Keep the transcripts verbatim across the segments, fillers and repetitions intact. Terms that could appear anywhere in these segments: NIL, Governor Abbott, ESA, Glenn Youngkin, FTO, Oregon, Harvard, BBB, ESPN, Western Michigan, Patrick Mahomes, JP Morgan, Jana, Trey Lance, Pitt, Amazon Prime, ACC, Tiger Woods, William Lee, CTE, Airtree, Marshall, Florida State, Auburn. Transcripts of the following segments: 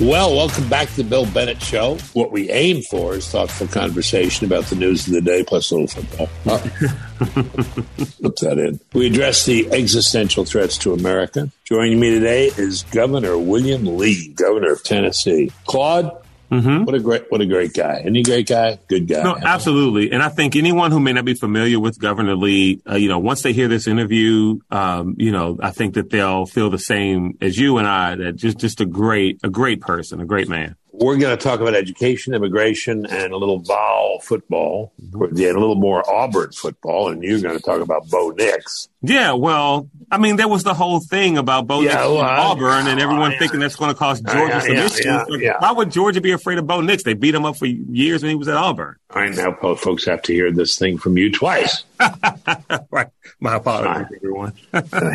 Well, welcome back to the Bill Bennett Show. What we aim for is thoughtful conversation about the news of the day, plus a little football. Oh. Flip that in. We address the existential threats to America. Joining me today is Governor William Lee, governor of Tennessee. Claude, mm-hmm. what a great what a great guy. Any great guy? Good guy. No, absolutely. And I think anyone who may not be familiar with Governor Lee, uh, you know, once they hear this interview, um, you know, I think that they'll feel the same as you and I, that just just a great a great person, a great man. We're going to talk about education, immigration, and a little Vol football, and a little more Auburn football, and you're going to talk about Bo Nix. Yeah, well, I mean, there was the whole thing about Bo yeah, Nix well, and Auburn, and everyone oh, yeah. thinking that's going to cost Georgia oh, yeah, some yeah, issues. Yeah, yeah. Why would Georgia be afraid of Bo Nix? They beat him up for years when he was at Auburn. All right, now folks have to hear this thing from you twice. Right. My apologies, uh, everyone.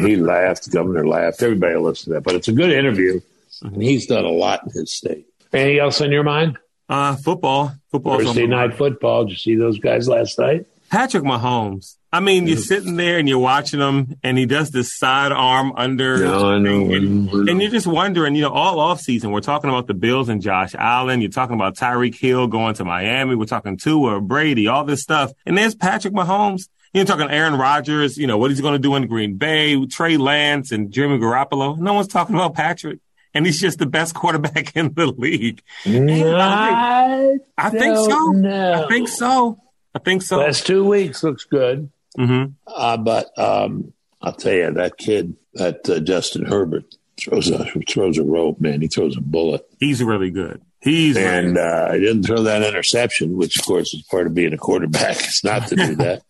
He laughed. The governor laughed. Everybody listened to that. But it's a good interview, and he's done a lot in his state. Anything else on your mind? Uh, football. football. Thursday night football. Did you see those guys last night? Patrick Mahomes. I mean, you're sitting there and you're watching him, and he does this sidearm under. No, no, and, and you're just wondering, you know, all offseason, we're talking about the Bills and Josh Allen. You're talking about Tyreek Hill going to Miami. We're talking Tua, Brady, all this stuff. And there's Patrick Mahomes. You're talking Aaron Rodgers, you know, what he's going to do in Green Bay, Trey Lance and Jimmy Garoppolo. No one's talking about Patrick. And he's just the best quarterback in the league. I, I think so. Know. I think so. I think so. Last two weeks looks good. Mm-hmm. Uh, but um, I'll tell you, that kid, that uh, Justin Herbert, throws a, throws a rope, man. He throws a bullet. He's really good. He's And uh, he didn't throw that interception, which, of course, is part of being a quarterback. It's not to do that.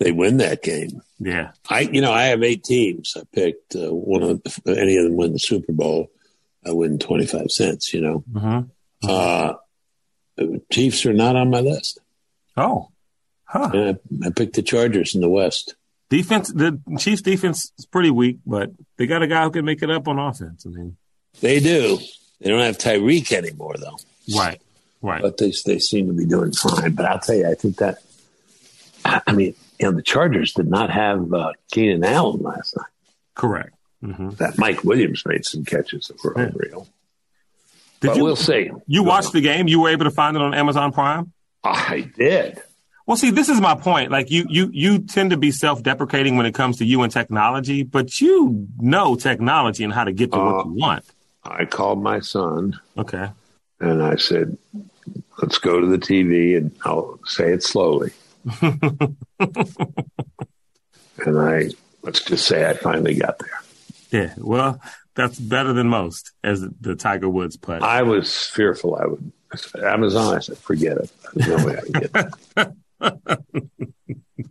They win that game. Yeah. I, you know, I have eight teams. I picked uh, one of the, any of them win the Super Bowl. I win twenty-five cents, you know. Uh-huh. Uh, Chiefs are not on my list. Oh. Huh. And I, I picked the Chargers in the West. Defense, the Chiefs defense is pretty weak, but they got a guy who can make it up on offense. I mean, they do. They don't have Tyreek anymore, though. Right, right. But they they seem to be doing fine. But I'll tell you, I think that, I mean, you know, the Chargers did not have uh, Keenan Allen last night. Correct. Mm-hmm. That Mike Williams made some catches that were yeah. unreal. Did but you, we'll see. You watched the game. You were able to find it on Amazon Prime? I did. Well, see, this is my point. Like, you, you, you tend to be self-deprecating when it comes to you and technology, but you know technology and how to get to uh, what you want. I called my son. Okay. And I said, let's go to the T V, and I'll say it slowly. And I, let's just say I finally got there. Yeah. Well, that's better than most, as the Tiger Woods put. I was fearful. I would, I said, Amazon, I said, forget it. There's no way I would get it.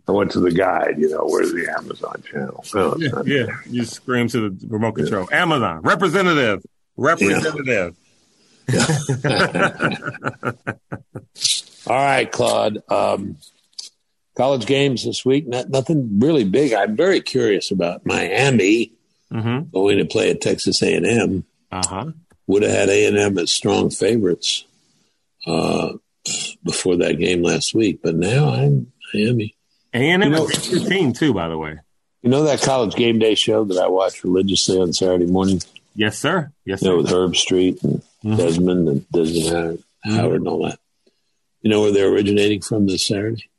I went to the guide, you know, where's the Amazon channel? No, yeah, yeah. you scream to the remote control. Yeah. Amazon, representative, representative. Yeah. Yeah. All right, Claude. Um, college games this week, not, nothing really big. I'm very curious about Miami mm-hmm. going to play at Texas A and M. Uh-huh. Would have had A and M as strong favorites. Uh before that game last week, but now I'm Miami. And it was your team, too, by the way. You know that College Game Day show that I watch religiously on Saturday mornings? Yes, sir. Yes, sir. You know, with Herbstreit and mm-hmm. Desmond and Desmond Howard, mm-hmm. Howard and all that. You know where they're originating from this Saturday?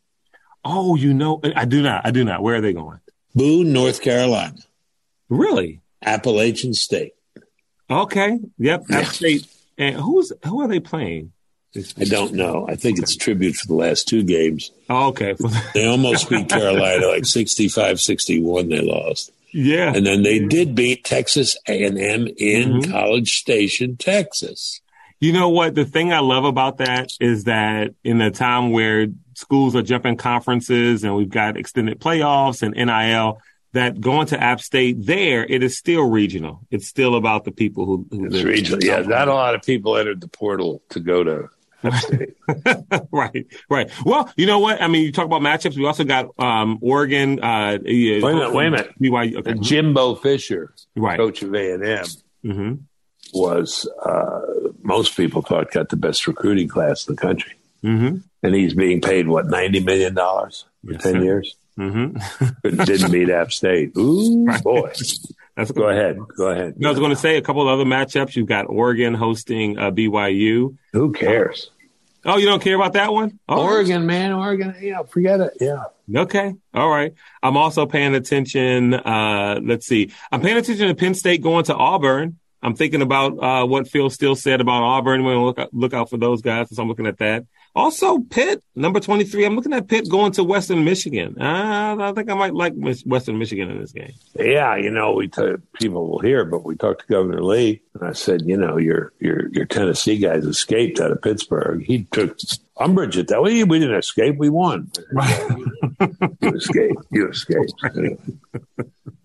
Oh, you know, I do not. I do not. Where are they going? Boone, North Carolina. Really? Appalachian State. Okay. Yep. Yeah. State. And who's who are they playing? I don't know. I think it's a tribute for the last two games. Oh, okay. They almost beat Carolina, like sixty-five sixty-one they lost. Yeah. And then they did beat Texas A and M in mm-hmm. College Station, Texas. You know what? The thing I love about that is that in a time where schools are jumping conferences and we've got extended playoffs and N I L – that going to App State there, it is still regional. It's still about the people who, who it's live regional. Yeah, not a lot of people entered the portal to go to App State. Right, right. Well, you know what? I mean, you talk about matchups. We also got um, Oregon. Uh, wait a minute, wait a minute. B Y U, okay. Jimbo Fisher, right. coach of A and M, mm-hmm. was, uh, most people thought, got the best recruiting class in the country. Mm-hmm. And he's being paid, what, ninety million dollars for yes, ten sir. years? Mm-hmm. But didn't beat App State. Ooh, right. boy. That's go ahead. Go ahead. No, I was going to say a couple of other matchups. You've got Oregon hosting uh, B Y U. Who cares? Oh, you don't care about that one? Oh. Oregon, man. Oregon. Yeah, forget it. Yeah. Okay. All right. I'm also paying attention. Uh, let's see. I'm paying attention to Penn State going to Auburn. I'm thinking about uh, what Phil Steele said about Auburn. We're going to look, look out for those guys. So I'm looking at that. Also, Pitt, number twenty-three. I'm looking at Pitt going to Western Michigan. Uh, I think I might like Western Michigan in this game. Yeah, you know, we t- people will hear, but we talked to Governor Lee, and I said, you know, your your your Tennessee guys escaped out of Pittsburgh. He took umbrage at that. We, we didn't escape. We won. Right. You escaped. You escaped. Anyway,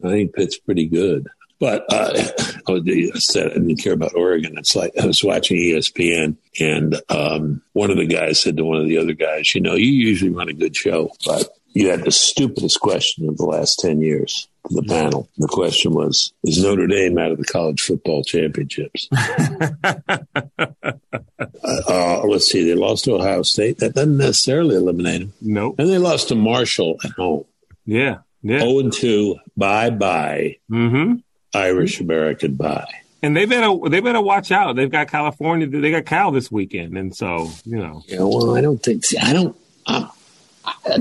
I think Pitt's pretty good. But uh, I said I didn't care about Oregon. It's like I was watching E S P N, and um, one of the guys said to one of the other guys, you know, you usually run a good show, but you had the stupidest question of the last ten years to the panel. The question was, is Notre Dame out of the college football championships? uh, uh, let's see. They lost to Ohio State. That doesn't necessarily eliminate them. No. Nope. And they lost to Marshall at home. Yeah. Yeah. oh and two. Bye-bye. Mm-hmm. Irish American buy, and they better they better watch out. They've got California, they got Cal this weekend, and so you know. Yeah, well, I don't think see, I don't. I'm,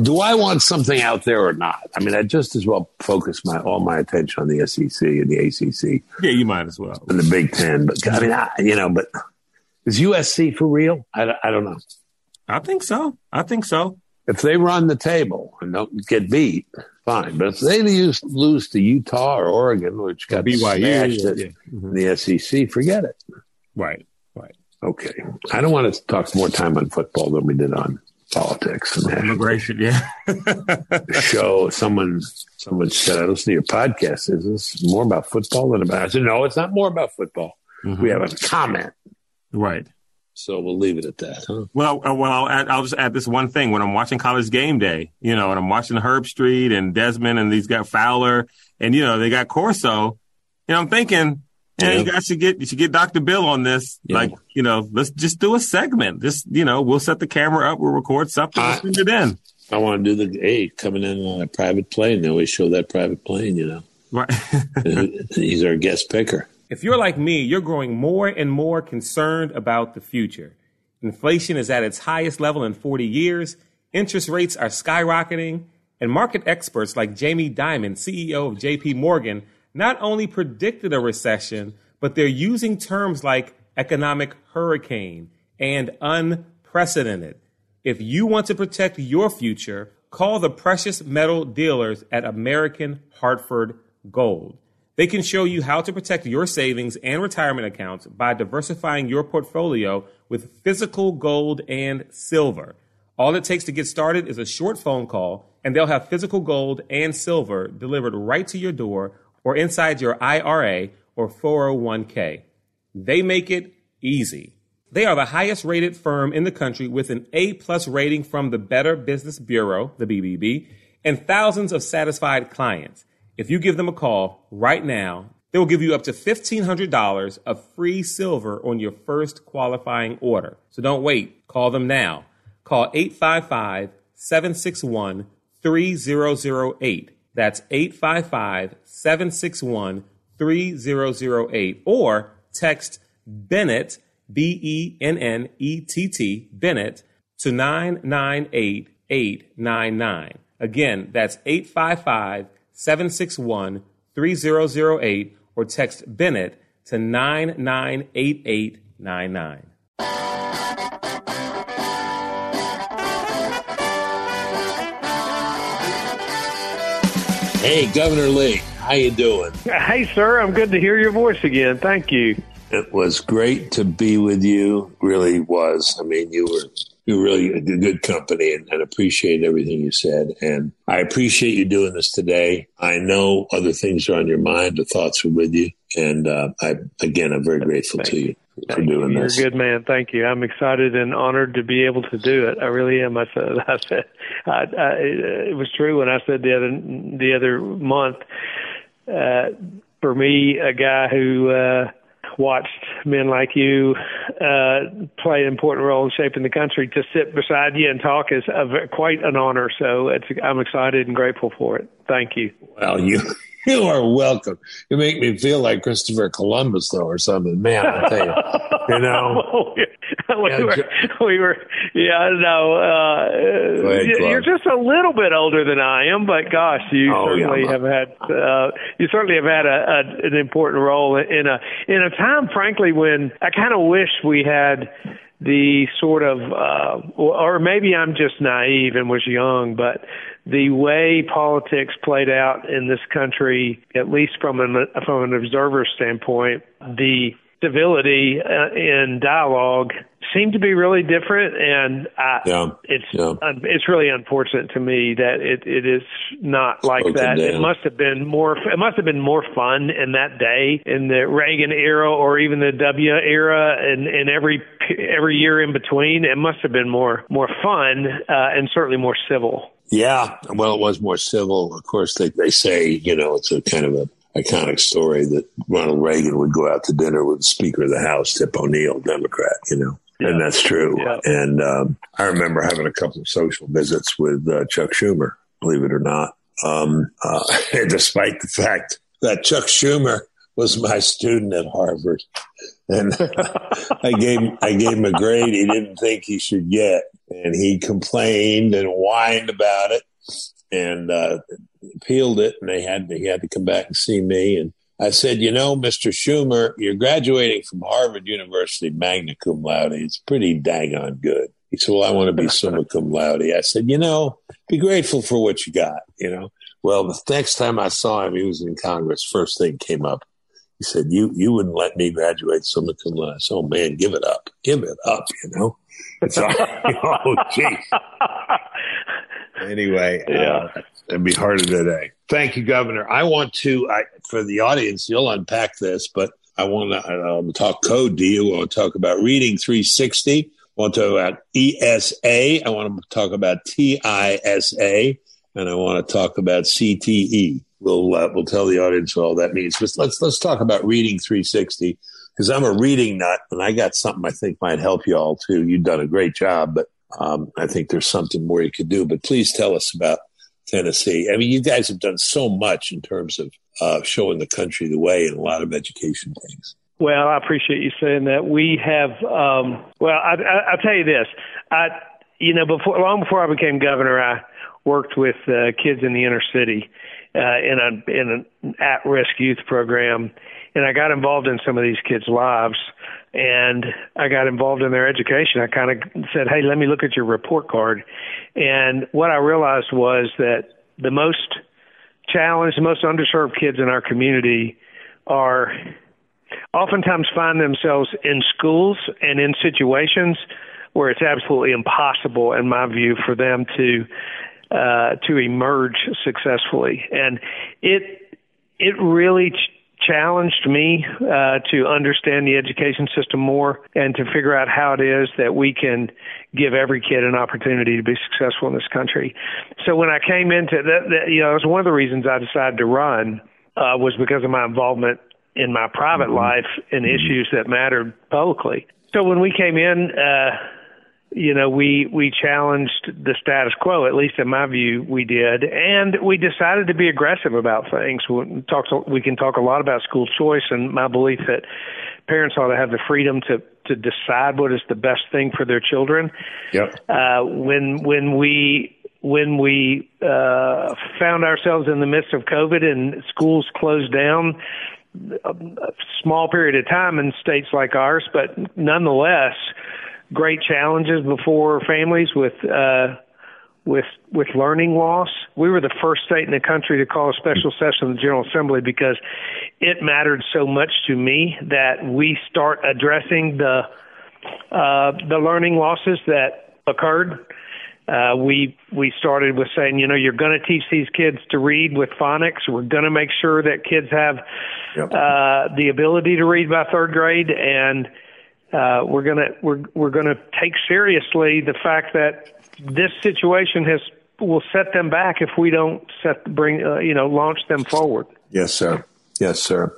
do I want something out there or not? I mean, I just as well focus my all my attention on the S E C and the A C C. Yeah, you might as well. And the Big Ten, but I mean, I, you know, but is U S C for real? I, I don't know. I think so. I think so. If they run the table and don't get beat, fine. But if they lose, lose to Utah or Oregon, which got B Y U, smashed yeah, yeah. Mm-hmm. The S E C, forget it. Right, right. Okay. I don't want to talk more time on football than we did on politics. And immigration, yeah. show someone someone said, I listen to your podcast. Is this more about football than about – I said, no, it's not more about football. Mm-hmm. We have a comment. Right. So we'll leave it at that. Huh? Well, well, I'll, add, I'll just add this one thing. When I'm watching College Game Day, you know, and I'm watching Herbstreit and Desmond and these got Fowler and, you know, they got Corso, you know, I'm thinking, hey, yeah. you guys should get, you should get Doctor Bill on this. Yeah. Like, you know, let's just do a segment. Just, you know, we'll set the camera up. We'll record something. I, send it in. I want to do the, hey, coming in on a private plane. They always show that private plane, you know. Right. He's our guest picker. If you're like me, you're growing more and more concerned about the future. Inflation is at its highest level in forty years, interest rates are skyrocketing, and market experts like Jamie Dimon, C E O of J P Morgan, not only predicted a recession, but they're using terms like economic hurricane and unprecedented. If you want to protect your future, call the precious metal dealers at American Hartford Gold. They can show you how to protect your savings and retirement accounts by diversifying your portfolio with physical gold and silver. All it takes to get started is a short phone call, and they'll have physical gold and silver delivered right to your door or inside your I R A or four oh one k. They make it easy. They are the highest rated firm in the country with an A-plus rating from the Better Business Bureau, the B B B, and thousands of satisfied clients. If you give them a call right now, they will give you up to fifteen hundred dollars of free silver on your first qualifying order. So don't wait. Call them now. Call eight five five, seven six one, three zero zero eight. That's eight five five, seven six one, three zero zero eight. Or text Bennett, B E N N E T T, Bennett, to nine nine eight eight nine nine. Again, that's eight five five, seven six one, three zero zero eight. seven six one, three zero zero eight or text Bennett to nine nine eight eight nine nine. Hey, Governor Lee, how you doing? Hey, sir, I'm good to hear your voice again. Thank you. It was great to be with you. Really was. I mean, you were... You're really a good company and, and appreciate everything you said. And I appreciate you doing this today. I know other things are on your mind. The thoughts are with you. And uh, I, again, I'm very grateful Thank to you, you for Thank doing you. this. You're a good man. Thank you. I'm excited and honored to be able to do it. I really am. I said, I said I, I, it was true when I said the other, the other month, uh, for me, a guy who, uh, watched men like you uh, play an important role in shaping the country, to sit beside you and talk is a, quite an honor. So it's, I'm excited and grateful for it. Thank you. Well, you You are welcome. You make me feel like Christopher Columbus, though, or something. Man, I tell you, you know. we, yeah, were, we were, yeah, no. Uh, Go ahead, you're just a little bit older than I am, but gosh, you oh, certainly yeah, have had uh, you certainly have had a, a, an important role in a in a time, frankly, when I kind of wish we had the sort of, uh, or maybe I'm just naive and was young, but the way politics played out in this country, at least from an from an observer standpoint, the civility uh, in dialogue seemed to be really different, and I, yeah, it's yeah. Um, it's really unfortunate to me that it, it is not like Spoken that. Down. It must have been more. It must have been more fun in that day, in the Reagan era, or even the W era, and, and every every year in between. It must have been more more fun uh, and certainly more civil. Yeah, well, it was more civil. Of course, they they say, you know, it's a kind of a iconic story that Ronald Reagan would go out to dinner with the Speaker of the House, Tip O'Neill, Democrat, you know. Yeah. And that's true. Yeah. And um, I remember having a couple of social visits with uh, Chuck Schumer, believe it or not, um, uh, despite the fact that Chuck Schumer was my student at Harvard. And I gave I gave him a grade he didn't think he should get. And he complained and whined about it and uh, appealed it. And they had he had to come back and see me. And I said, you know, Mister Schumer, you're graduating from Harvard University magna cum laude. It's pretty daggone good. He said, well, I want to be summa cum laude. I said, you know, be grateful for what you got, you know. Well, the next time I saw him, he was in Congress. First thing came up. He said, you you wouldn't let me graduate summa cum laude. I said, oh, man, give it up. Give it up, you know. It's all, oh, geez. Anyway, yeah. uh, it'd be harder today. Thank you, Governor. I want to, I, for the audience, you'll unpack this, but I want to um, talk code to you. I want to talk about Reading three sixty. I want to talk about E S A. I want to talk about T I S A. And I want to talk about C T E. We'll uh, we'll tell the audience what all that means. But let's let's talk about Reading three sixty, because I'm a reading nut, and I got something I think might help you all, too. You've done a great job, but um, I think there's something more you could do. But please tell us about Tennessee. I mean, you guys have done so much in terms of uh, showing the country the way in a lot of education things. Well, I appreciate you saying that. We have, um, well, I, I, I'll tell you this. I, you know, before long before I became governor, I worked with uh, kids in the inner city uh, in a in an at-risk youth program, and I got involved in some of these kids' lives. And I got involved in their education. I kind of said, hey, let me look at your report card. And what I realized was that the most challenged, the most underserved kids in our community are oftentimes find themselves in schools and in situations where it's absolutely impossible, in my view, for them to uh, to emerge successfully. And it it really ch- challenged me uh, to understand the education system more and to figure out how it is that we can give every kid an opportunity to be successful in this country. So when I came into that, that you know, it was one of the reasons I decided to run uh, was because of my involvement in my private life and issues that mattered publicly. So when we came in, uh, you know, we, we challenged the status quo, at least in my view, we did. And we decided to be aggressive about things. We, talk, we can talk a lot about school choice and my belief that parents ought to have the freedom to, to decide what is the best thing for their children. Yep. Uh, when, when we, when we uh, found ourselves in the midst of COVID and schools closed down, a small period of time in states like ours, but nonetheless, great challenges before families with uh, with with learning loss. We were the first state in the country to call a special session of the General Assembly because it mattered so much to me that we start addressing the uh, the learning losses that occurred. Uh, we we started with saying, you know, you're going to teach these kids to read with phonics. We're going to make sure that kids have yep. uh, the ability to read by third grade, and Uh, we're gonna we're we're gonna take seriously the fact that this situation has will set them back if we don't set bring uh, you know launch them forward. Yes, sir. Yes, sir.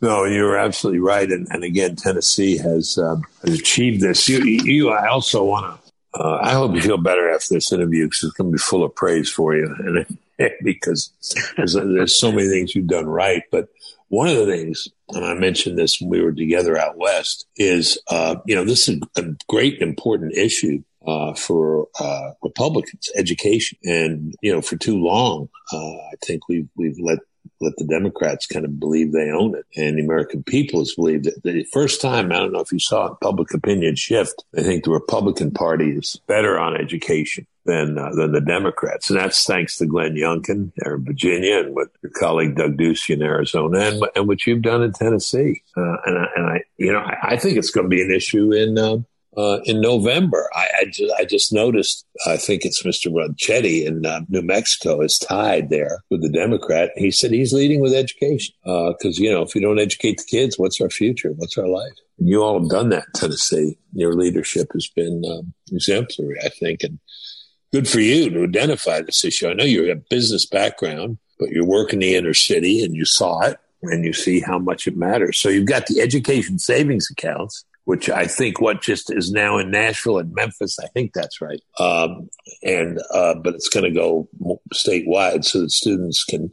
No, you're absolutely right. And, and again, Tennessee has, um, has achieved this. You, you I also want to. Uh, I hope you feel better after this interview because it's going to be full of praise for you. And because there's, there's so many things you've done right. But one of the things, and I mentioned this when we were together out west, is, uh, you know, this is a great, important issue uh, for uh, Republicans, education. And, you know, for too long, uh, I think we've, we've let let the Democrats kind of believe they own it. And the American people has believed that the first time, I don't know if you saw it, public opinion shift. I think the Republican Party is better on education than uh, than the Democrats. And that's thanks to Glenn Youngkin there in Virginia and what your colleague Doug Ducey in Arizona and, and what you've done in Tennessee. Uh, and, I, and I, you know, I, I think it's going to be an issue in uh, uh, in November. I, I, just, I just noticed, I think it's Mister Ronchetti in uh, New Mexico is tied there with the Democrat. He said he's leading with education because, uh, you know, if you don't educate the kids, what's our future? What's our life? And you all have done that in Tennessee. Your leadership has been um, exemplary, I think. And good for you to identify this issue. I know you have a business background, but you work in the inner city and you saw it and you see how much it matters. So you've got the education savings accounts, which I think what just is now in Nashville and Memphis. I think that's right. Um, and uh, but it's going to go statewide so that students can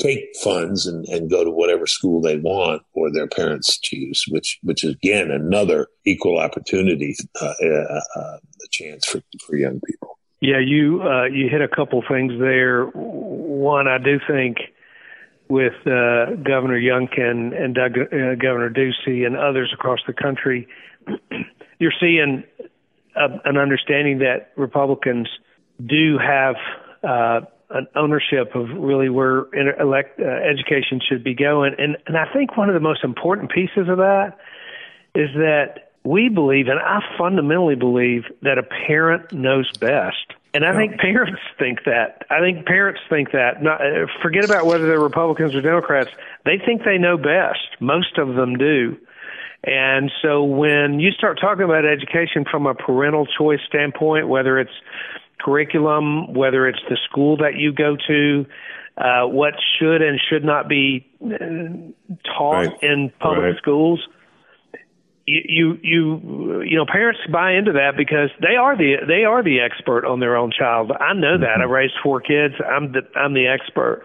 take funds and, and go to whatever school they want or their parents choose, which which is, again, another equal opportunity, uh, uh, uh, a chance for, for young people. Yeah, you uh, you hit a couple things there. One, I do think with uh, Governor Youngkin and Doug, uh, Governor Ducey and others across the country, you're seeing a, an understanding that Republicans do have uh, an ownership of really where elect, uh, education should be going. And, and I think one of the most important pieces of that is that we believe, and I fundamentally believe, that a parent knows best. And I think parents think that. I think parents think that. Not, forget about whether they're Republicans or Democrats. They think they know best. Most of them do. And so when you start talking about education from a parental choice standpoint, whether it's curriculum, whether it's the school that you go to, uh, what should and should not be taught right. in public right. schools, You, you, you know, parents buy into that because they are the they are the expert on their own child. I know that. I raised four kids. I'm the I'm the expert.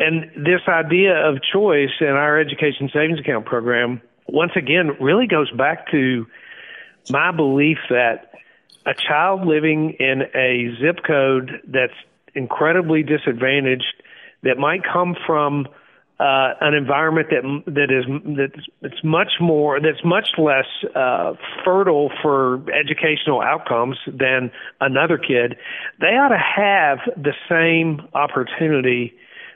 And this idea of choice in our education savings account program, once again, really goes back to my belief that a child living in a zip code that's incredibly disadvantaged, that might come from Uh, an environment that that is that's it's much more that's much less uh, fertile for educational outcomes than another kid, they ought to have the same opportunity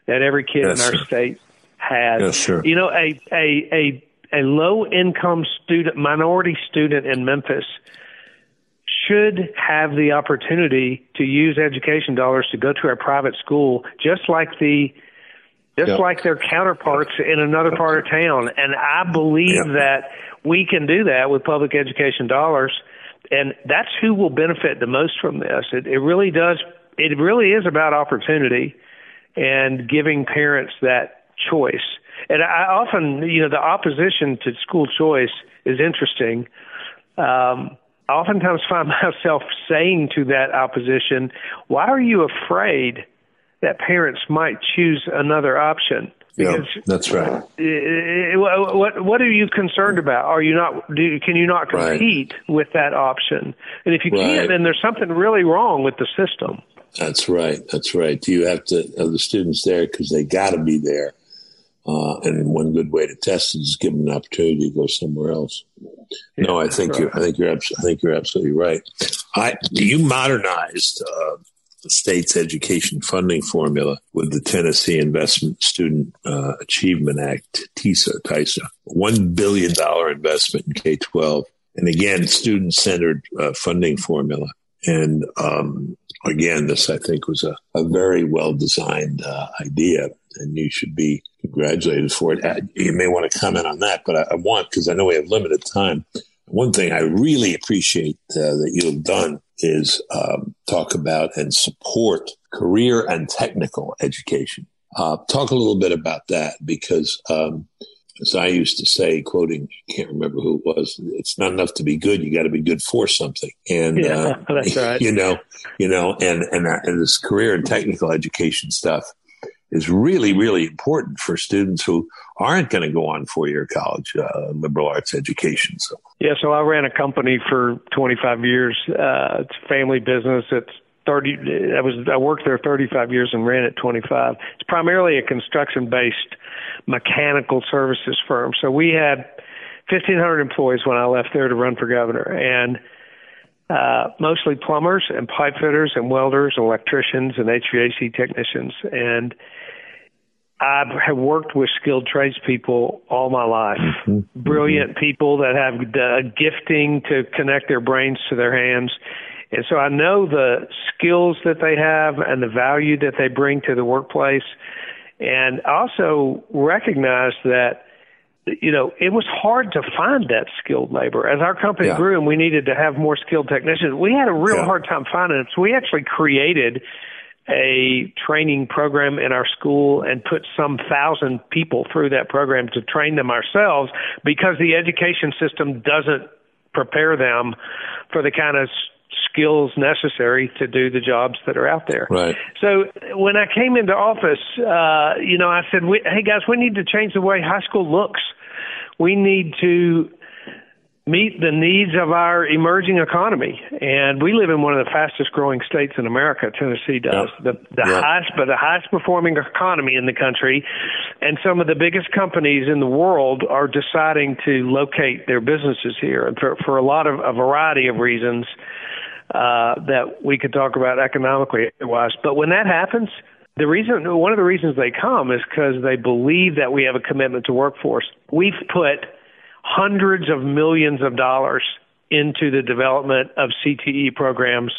that every kid yes, in our sir. state has. Yes, sir. You know, a a a, a low income student, minority student in Memphis should have the opportunity to use education dollars to go to a private school, just like the Just yep. like their counterparts in another part of town. And I believe yep. that we can do that with public education dollars. And that's who will benefit the most from this. It, it really does. It really is about opportunity and giving parents that choice. And I often, you know, the opposition to school choice is interesting. Um, I oftentimes find myself saying to that opposition, why are you afraid that parents might choose another option? Because yeah, that's right. What what are you concerned about? Are you not? Do, can you not compete right. with that option? And if you right. can't, then there's something really wrong with the system. That's right. That's right. Do you have to are the students there because they got to be there? Uh, and one good way to test it is give them an opportunity to go somewhere else. Yeah, no, I think right. you. I think you're. Abs- I think you're absolutely right. I you modernized. Uh, the state's education funding formula with the Tennessee Investment Student uh, Achievement Act, T I S A, T I S A, one billion dollars investment in K twelve. And again, student-centered uh, funding formula. And um, again, this, I think, was a, a very well-designed uh, idea, and you should be congratulated for it. I, you may want to comment on that, but I, I want, because I know we have limited time. One thing I really appreciate uh, that you have done is um, talk about and support career and technical education. Uh, talk a little bit about that because um, as I used to say, quoting, I can't remember who it was, it's not enough to be good. You got to be good for something. And, yeah, uh, that's right. you know, you know, and, and, uh, and this career and technical education stuff is really, really important for students who aren't going to go on four-year college, uh, liberal arts education. So. Yeah, so I ran a company for twenty-five years. Uh, it's a family business. It's thirty. I was I worked there thirty-five years and ran it twenty-five. It's primarily a construction-based mechanical services firm. So we had fifteen hundred employees when I left there to run for governor, and uh, mostly plumbers and pipe fitters and welders and electricians and H V A C technicians. And I have worked with skilled tradespeople all my life, mm-hmm. brilliant mm-hmm. people that have the gifting to connect their brains to their hands. And so I know the skills that they have and the value that they bring to the workplace. And I also recognize that, you know, it was hard to find that skilled labor. As our company yeah. grew and we needed to have more skilled technicians, we had a real yeah. hard time finding it. So we actually created a training program in our school and put some thousand people through that program to train them ourselves, because the education system doesn't prepare them for the kind of skills necessary to do the jobs that are out there. Right. So when I came into office, uh, you know, I said, we, hey, guys, we need to change the way high school looks. We need to meet the needs of our emerging economy. And we live in one of the fastest growing states in America. Tennessee does. Yep. The, the, yep. highest, but the highest performing economy in the country. And some of the biggest companies in the world are deciding to locate their businesses here. And for, for a lot of a variety of reasons uh, that we could talk about economically wise. But when that happens, the reason, one of the reasons they come is because they believe that we have a commitment to workforce. We've put hundreds of millions of dollars into the development of C T E programs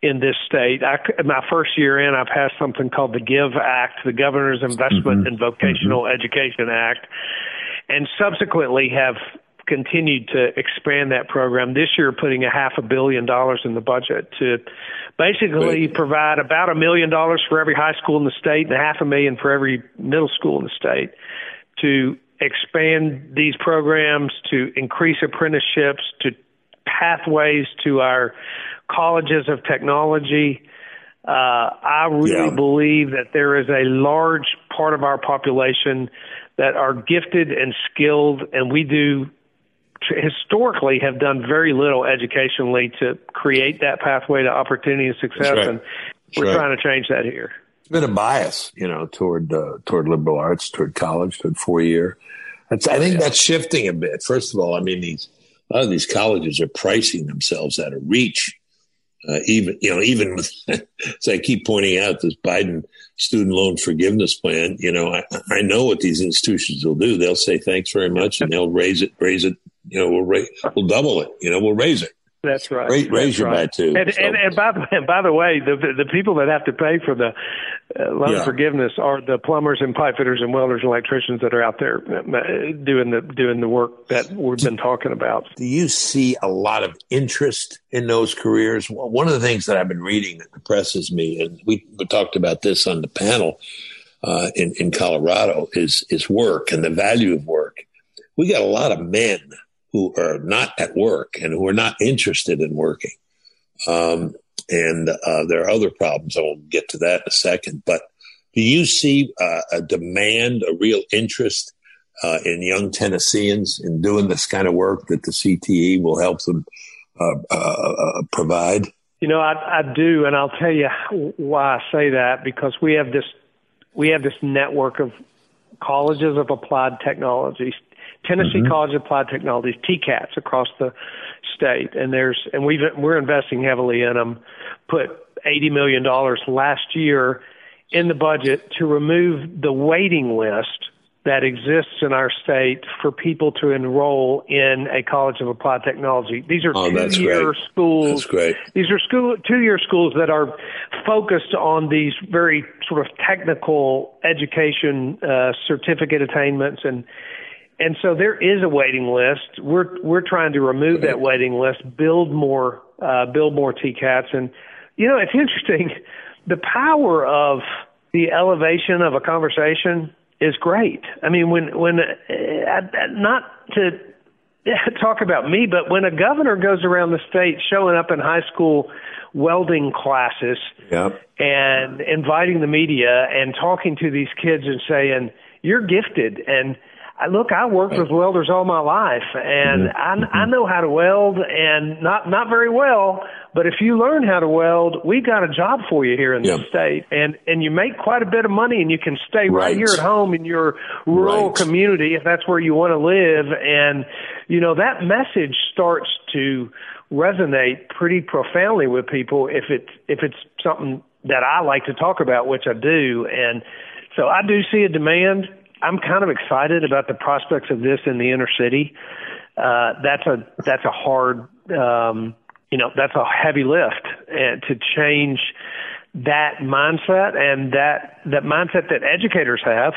in this state. I, my first year in, I passed something called the GIVE Act, the Governor's Investment mm-hmm. in Vocational mm-hmm. Education Act, and subsequently have continued to expand that program. This year, putting a half a billion dollars in the budget to basically Wait. provide about a million dollars for every high school in the state and a half a million for every middle school in the state to expand these programs, to increase apprenticeships, to pathways to our colleges of technology. Uh, I really yeah. believe that there is a large part of our population that are gifted and skilled, and we do historically have done very little educationally to create that pathway to opportunity and success. Right. And we're right. trying to change that here. Been a bias, you know, toward uh, toward liberal arts, toward college, toward four year. That's, I think that's shifting a bit. First of all, I mean, these a lot of these colleges are pricing themselves out of reach. Uh, even you know, even with, as I keep pointing out, this Biden student loan forgiveness plan. You know, I, I know what these institutions will do. They'll say thanks very much, and they'll raise it, raise it. You know, we'll raise, we'll double it. You know, we'll raise it. That's right. Raise, raise That's your right. by two. And, so. and, and, by the, and by the way, the the people that have to pay for the uh, loan yeah. forgiveness are the plumbers and pipe fitters and welders and electricians that are out there doing the doing the work that we've been talking about. Do you see a lot of interest in those careers? One of the things that I've been reading that depresses me, and we, we talked about this on the panel uh, in in Colorado, is is work and the value of work. We got a lot of men who are not at work and who are not interested in working. Um, and uh, there are other problems. I won't get to that in a second. But do you see uh, a demand, a real interest uh, in young Tennesseans in doing this kind of work that the C T E will help them uh, uh, provide? You know, I, I do. And I'll tell you why I say that, because we have this, we have this network of colleges of applied technologies, Tennessee mm-hmm. College of Applied Technologies, T C A Ts, across the state, and there's and we've we're investing heavily in them. Put eighty million dollars last year in the budget to remove the waiting list that exists in our state for people to enroll in a College of Applied Technology. These are oh, two-year schools. That's great. These are school two-year schools that are focused on these very sort of technical education uh, certificate attainments and. And so there is a waiting list. We're we're trying to remove that waiting list, build more uh, build more T C A Ts. And, you know, it's interesting, the power of the elevation of a conversation is great. I mean, when when uh, not to talk about me, but when a governor goes around the state showing up in high school welding classes yep. and inviting the media and talking to these kids and saying, "You're gifted," and look, I worked with welders all my life, and mm-hmm. I, I know how to weld, and not not very well, but if you learn how to weld, we got a job for you here in yeah. the state, and and you make quite a bit of money, and you can stay right, right here at home in your rural right. community if that's where you want to live, and you know that message starts to resonate pretty profoundly with people if it's if it's something that I like to talk about, which I do, and so I do see a demand. I'm kind of excited about the prospects of this in the inner city. Uh, that's a that's a hard, um, you know, that's a heavy lift uh, to change that mindset and that that mindset that educators have,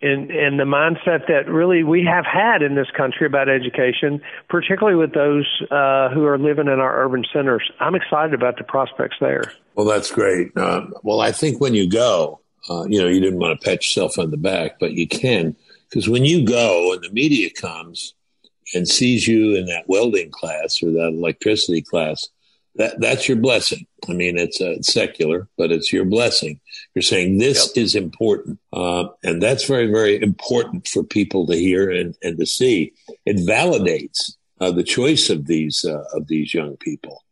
and and the mindset that really we have had in this country about education, particularly with those uh, who are living in our urban centers. I'm excited about the prospects there. Well, that's great. Um, well, I think when you go. Uh, you know, you didn't want to pat yourself on the back, but you can, because when you go and the media comes and sees you in that welding class or that electricity class, that that's your blessing. I mean, it's, uh, it's secular, but it's your blessing. You're saying this yep. is important. Uh, and that's very, very important for people to hear and, and to see. It validates uh, the choice of these uh, of these young people.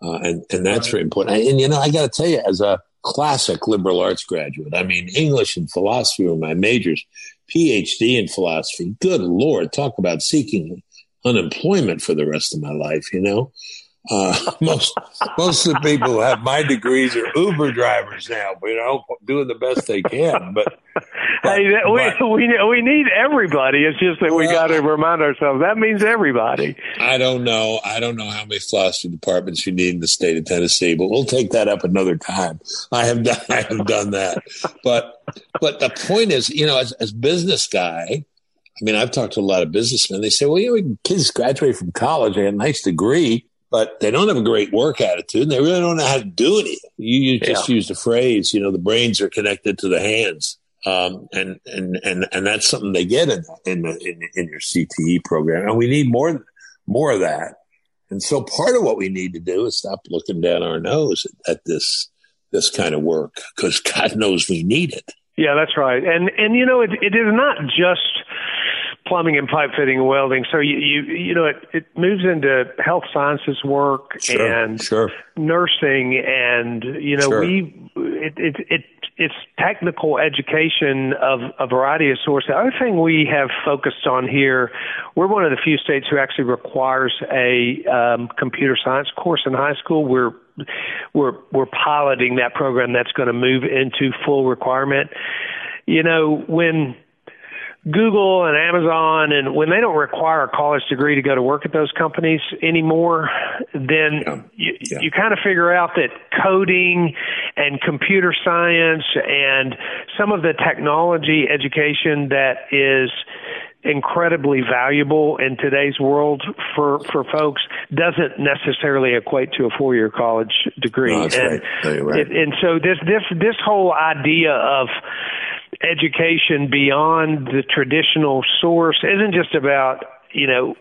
Uh, and, and that's very important. And, you know, I got to tell you, as a classic liberal arts graduate. I mean, English and philosophy were my majors, P H D in philosophy. Good Lord, talk about seeking unemployment for the rest of my life, you know? Uh, most most of the people who have my degrees are Uber drivers now, you know, doing the best they can. But, but, hey, that, we, but we we need everybody. It's just that well, we got to remind ourselves that means everybody. I don't know. I don't know how many philosophy departments you need in the state of Tennessee, but we'll take that up another time. I have done, I have done that. But but the point is, you know, as as business guy. I mean, I've talked to a lot of businessmen. They say, well, you know, kids graduate from college, they had a nice degree. But they don't have a great work attitude, and they really don't know how to do anything. You, you just yeah. used a phrase, you know, the brains are connected to the hands, um, and, and and and that's something they get in in, the, in in your C T E program. And we need more more of that. And so part of what we need to do is stop looking down our nose at this this kind of work, because God knows we need it. Yeah, that's right. And and you know, it it is not just plumbing and pipe fitting and welding. So you you, you know it, it moves into health sciences work sure, and sure. nursing, and you know sure. we it, it it it's technical education of a variety of sources. The other thing we have focused on here, we're one of the few states who actually requires a um, computer science course in high school. We're we're we're piloting that program that's going to move into full requirement. You know, when Google and Amazon, and when they don't require a college degree to go to work at those companies anymore, then yeah. you, yeah. you kind of figure out that coding and computer science and some of the technology education that is incredibly valuable in today's world for, for folks doesn't necessarily equate to a four-year college degree. No, that's and, right. Right. It, and so this, this, this whole idea of education beyond the traditional source isn't just about, you know,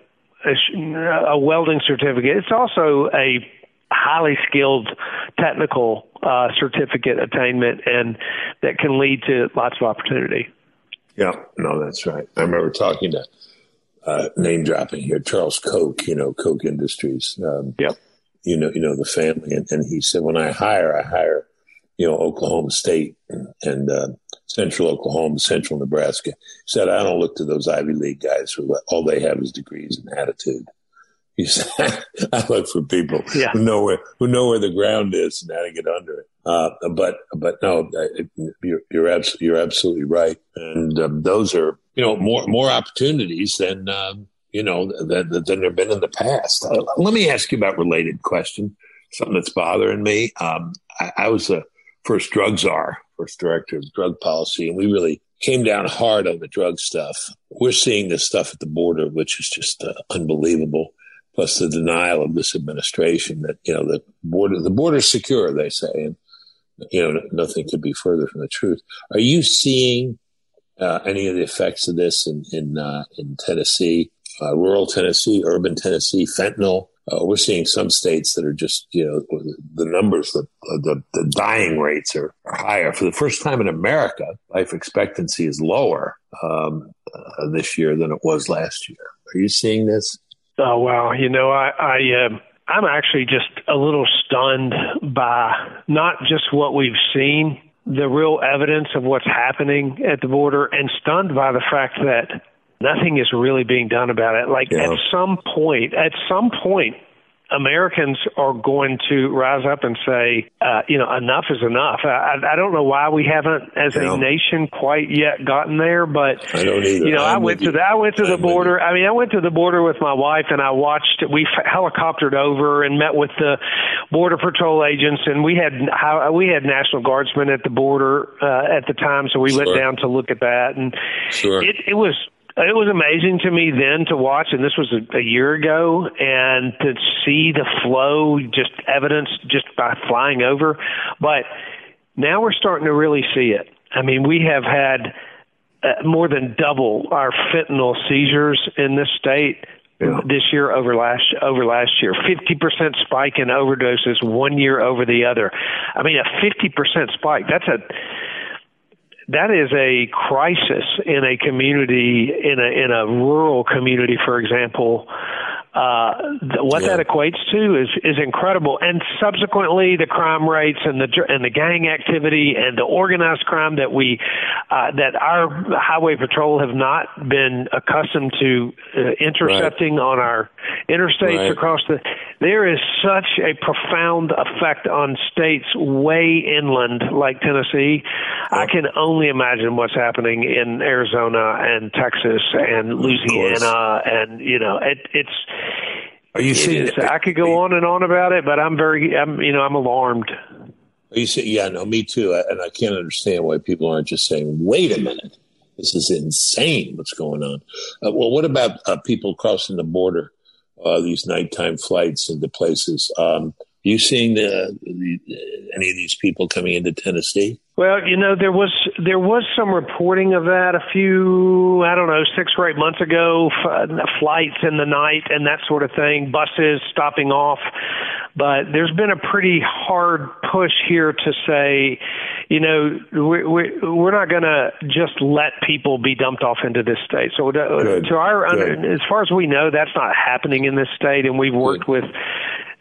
a, a welding certificate. It's also a highly skilled technical uh, certificate attainment, and that can lead to lots of opportunity. Yeah, no, that's right. I remember talking to, uh, name dropping here, Charles Koch, you know, Koch Industries. Um, yeah. You know, you know, the family. And, and he said, when I hire, I hire, you know, Oklahoma State and, and uh, Central Oklahoma, Central Nebraska. He said, I don't look to those Ivy League guys who all they have is degrees and attitude. He said, I look for people yeah. who know where who know where the ground is and how to get under it. Uh, but but no, you're you're absolutely you're absolutely right. And um, those are you know more more opportunities than um, you know than, than there have been in the past. Uh, let me ask you about a related question, something that's bothering me. Um, I, I was a first drug czar, first director of drug policy, and we really came down hard on the drug stuff. We're seeing this stuff at the border, which is just uh, unbelievable. Plus the denial of this administration that, you know, the border, the border's secure, they say, and, you know, nothing could be further from the truth. Are you seeing uh, any of the effects of this in in, uh, in Tennessee, uh, rural Tennessee, urban Tennessee, fentanyl. Uh, we're seeing some states that are just, you know, the numbers, the, the, the dying rates are, are higher. For the first time in America, life expectancy is lower um, uh, this year than it was last year. Are you seeing this? Oh, wow. You know, I, I, um, I'm actually just a little stunned by not just what we've seen, the real evidence of what's happening at the border, and stunned by the fact that nothing is really being done about it. Like yeah. at some point, at some point, Americans are going to rise up and say, uh, you know, enough is enough. I, I don't know why we haven't, as yeah. a nation, quite yet gotten there. But I don't either. You know, I'm I went to the, I went to I'm the border. I mean, I went to the border with my wife, and I watched. We helicoptered over and met with the border patrol agents, and we had we had National Guardsmen at the border uh, at the time, so we sure. went down to look at that, and sure. it, it was. It was amazing to me then to watch, and this was a, a year ago, and to see the flow just evidenced just by flying over. But now we're starting to really see it. I mean, we have had uh, more than double our fentanyl seizures in this state yeah. this year over last over last year. fifty percent spike in overdoses one year over the other. I mean, a fifty percent spike. That's a... That is a crisis in a community, in a in a rural community, for example. Uh, th- what yeah. that equates to is, is incredible. And subsequently, the crime rates and the and the gang activity and the organized crime that we uh, that our highway patrol have not been accustomed to uh, intercepting right. on our interstates right. across the. There is such a profound effect on states way inland like Tennessee. Yeah. I can only imagine what's happening in Arizona and Texas and Louisiana, and you know it, it's. Are you seeing? I could go on and on about it, but I'm very, I'm, you know, I'm alarmed. Are you saying? Yeah, no, me too. I, and I can't understand why people aren't just saying, "Wait a minute, this is insane. What's going on?" Uh, well, what about uh, people crossing the border? Uh, these nighttime flights into places. Um, you seeing the, the, any of these people coming into Tennessee? Well, you know, there was there was some reporting of that a few, I don't know, six or eight months ago, f- flights in the night and that sort of thing, buses stopping off. But there's been a pretty hard push here to say, you know, we're, we're not going to just let people be dumped off into this state. So Good. to our, Good. as far as we know, that's not happening in this state, and we've worked Good. with.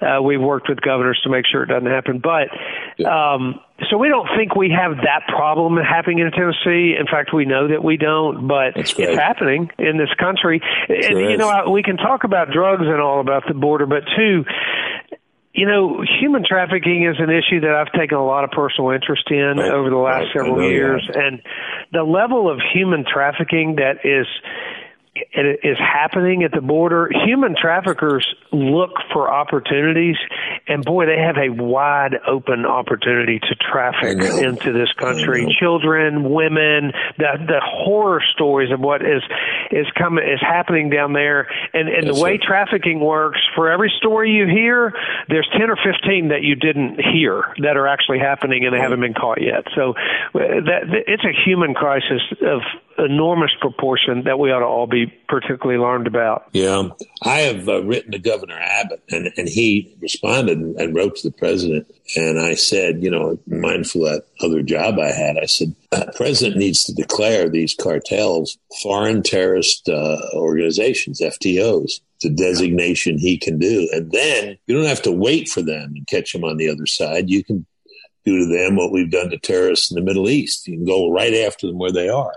Uh, we've worked with governors to make sure it doesn't happen. But um, so we don't think we have that problem happening in Tennessee. In fact, we know that we don't, but it's happening in this country. It and, sure you know, I, we can talk about drugs and all about the border, but too, you know, human trafficking is an issue that I've taken a lot of personal interest in right. over the last right. several years. That. And the level of human trafficking that is It is happening at the border. Human traffickers look for opportunities, and boy, they have a wide open opportunity to traffic into this country. Children, women, the the horror stories of what is is coming is happening down there, and and yes, the way sir. trafficking works. For every story you hear, there's ten or fifteen that you didn't hear that are actually happening, and they haven't been caught yet. So that it's a human crisis of enormous proportion that we ought to all be particularly alarmed about. Yeah. I have uh, written to Governor Abbott, and, and he responded and, and wrote to the president. And I said, you know, mindful of that other job I had, I said, the president needs to declare these cartels foreign terrorist uh, organizations, F T Os. It's a designation he can do. And then you don't have to wait for them and catch them on the other side. You can do to them what we've done to terrorists in the Middle East. You can go right after them where they are.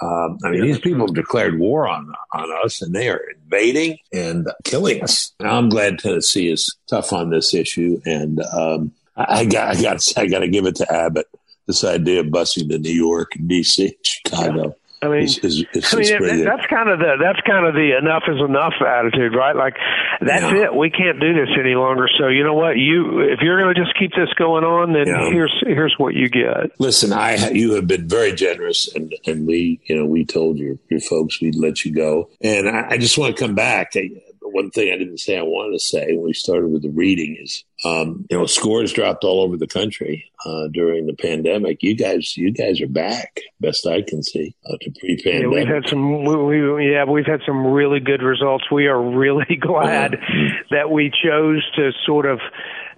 Um, I mean, these people have declared war on on us, and they are invading and killing us. And I'm glad Tennessee is tough on this issue, and um, I, I got I got I got to give it to Abbott. This idea of busing to New York, D C, Chicago. I mean, is, is, is I mean it, that's kind of the that's kind of the enough is enough attitude, right? Like that's yeah. it. We can't do this any longer. So you know what? You if you're going to just keep this going on, then yeah. here's here's what you get. Listen, I you have been very generous, and, and we you know we told your your folks we'd let you go, and I, I just want to come back. I, one thing I didn't say I wanted to say when we started with the reading is Um, you know, scores dropped all over the country uh, during the pandemic. You guys, you guys are back, best I can see, uh, to pre-pandemic. Yeah, we've had some. We, we, yeah, we've had some really good results. We are really glad uh-huh. that we chose to sort of,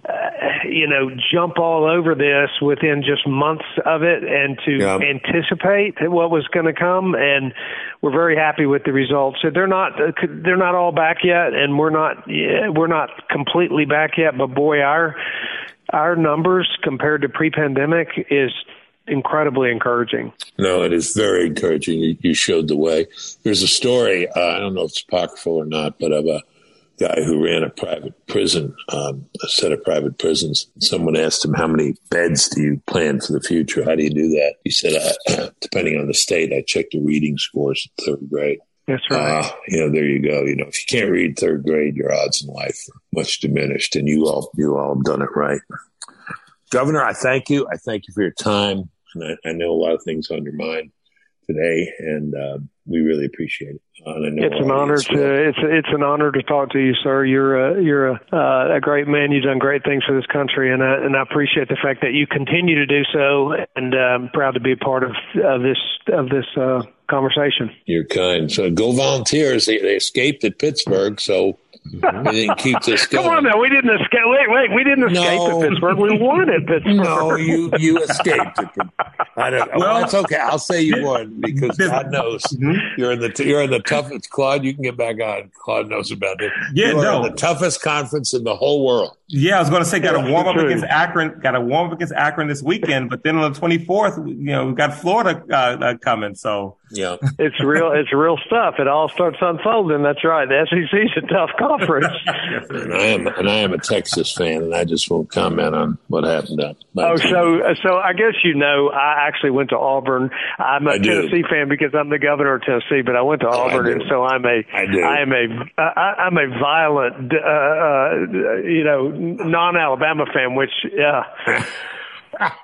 uh, you know, jump all over this within just months of it, and to yeah. anticipate what was going to come. And we're very happy with the results. So they're not they're not all back yet, and we're not we're not completely back yet. But boy, our our numbers compared to pre-pandemic is incredibly encouraging. No, it is very encouraging. You showed the way. There's a story. Uh, I don't know if it's apocryphal or not, but of a guy who ran a private prison, um, a set of private prisons. Someone asked him, how many beds do you plan for the future? How do you do that? He said, uh, depending on the state, I check the reading scores in third grade. That's right. Uh, you know, there you go. You know, if you can't read third grade, your odds in life are much diminished, and you all, you all have done it right. Governor, I thank you. I thank you for your time. And I, I know a lot of things on your mind today, and uh, we really appreciate it. And I know it's an honor to it's it's an honor to talk to you, sir. You're a you're a, uh, a great man. You've done great things for this country, and I, and I appreciate the fact that you continue to do so. And uh, I'm proud to be a part of, of this of this uh, conversation. You're kind. So go Volunteers. They, they escaped at Pittsburgh, so. We didn't keep this going. Come on now, we didn't escape. Wait, wait, we didn't escape no. at Pittsburgh. We won at Pittsburgh. No, you, you escaped at Pittsburgh. I don't know. Well, that's okay. I'll say you won because God knows you're in the t- you're in the toughest. Claude, you can get back on. Claude knows about this. Yeah, you're no, in the toughest conference in the whole world. Yeah, I was going to say, got yeah, a warm up true. against Akron. Got a warm up against Akron this weekend, but then on the twenty-fourth, you know, we've got Florida uh, uh, coming. So yeah, it's real. It's real stuff. It all starts unfolding. That's right. The S E C's a tough conference. and I am, and I am a Texas fan, and I just won't comment on what happened. Up oh, team. so so I guess you know, I actually went to Auburn. I'm a I Tennessee do. fan because I'm the governor of Tennessee, but I went to oh, Auburn, and so I'm a, I, I am a, I, I'm a violent, uh, uh, you know, non-Alabama fan, which yeah. Uh,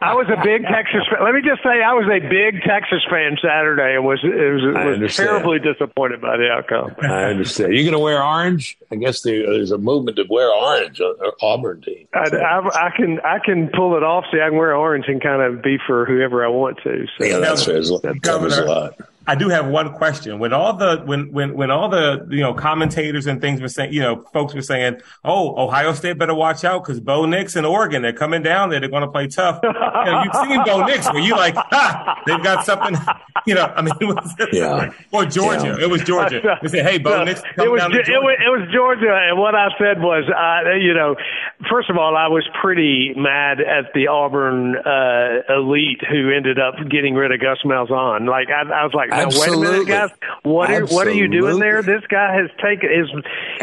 I was a big Texas fan. Let me just say, I was a big Texas fan Saturday, and was was, was terribly disappointed by the outcome. I understand. You're going to wear orange? I guess there, there's a movement to wear orange on Auburn team. I, I, I can I can pull it off. See, I can wear orange and kind of be for whoever I want to. So. Yeah, that's fair. That covers a lot. I do have one question. When all the when when when all the you know commentators and things were saying, you know, folks were saying, "Oh, Ohio State better watch out because Bo Nix and Oregon, they're coming down there. They're going to play tough." You know, you've seen Bo Nix, where you like, "Ah, they've got something." You know, I mean, it was yeah. or Georgia. Yeah. It was Georgia. They said, "Hey, Bo no, Nix, come it was, down to Georgia." It was, it was Georgia, and what I said was, uh, you know, first of all, I was pretty mad at the Auburn uh, elite who ended up getting rid of Gus Malzahn. Like, I, I was like. Now, wait a minute, guys. What are, what are you doing there? This guy has taken his,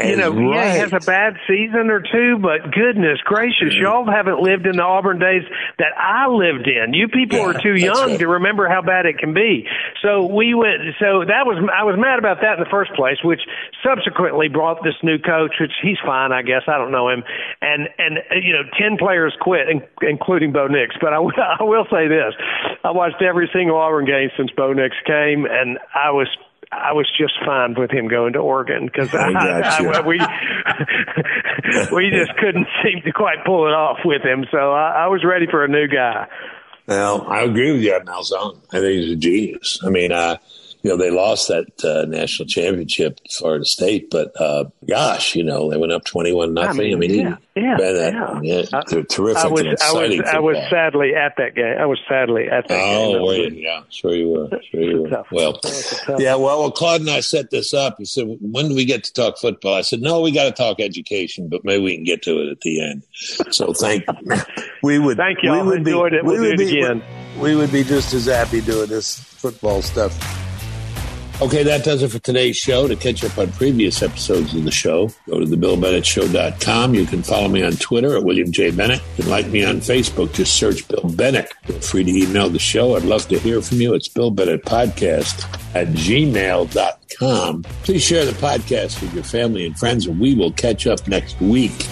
you know, right. yeah, he has a bad season or two, but goodness gracious, y'all haven't lived in the Auburn days that I lived in. You people yeah, are too young right. to remember how bad it can be. So we went, so that was, I was mad about that in the first place, which subsequently brought this new coach, which he's fine, I guess. I don't know him. And, and you know, ten players quit, including Bo Nix. But I, I will say this. I watched every single Auburn game since Bo Nix came. And I was I was just fine with him going to Oregon because I, I, I, we we just couldn't seem to quite pull it off with him. So I, I was ready for a new guy. Well, I agree with you on Malzahn. I think he's a genius. I mean, uh, you know, they lost that uh, national championship to Florida State, but uh, gosh, you know, they went up twenty-one nothing. I mean, I mean yeah. Yeah, yeah. yeah, they're terrific. I was, and I was, I was sadly at that game. I was sadly at that oh, game. Oh, were you? Yeah, sure you were. Sure you were. Tough. Well, yeah. Well, well, Claude and I set this up. He said, "When do we get to talk football?" I said, "No, we got to talk education, but maybe we can get to it at the end." So thank we would. Thank you. We would enjoyed be, it. We'll we would do it be, again. We would be just as happy doing this football stuff. Okay, that does it for today's show. To catch up on previous episodes of the show, go to the bill bennett show dot com. You can follow me on Twitter at William J. Bennett. You can like me on Facebook. Just search Bill Bennett. Feel free to email the show. I'd love to hear from you. It's bill bennett podcast at gmail dot com. Please share the podcast with your family and friends, and we will catch up next week.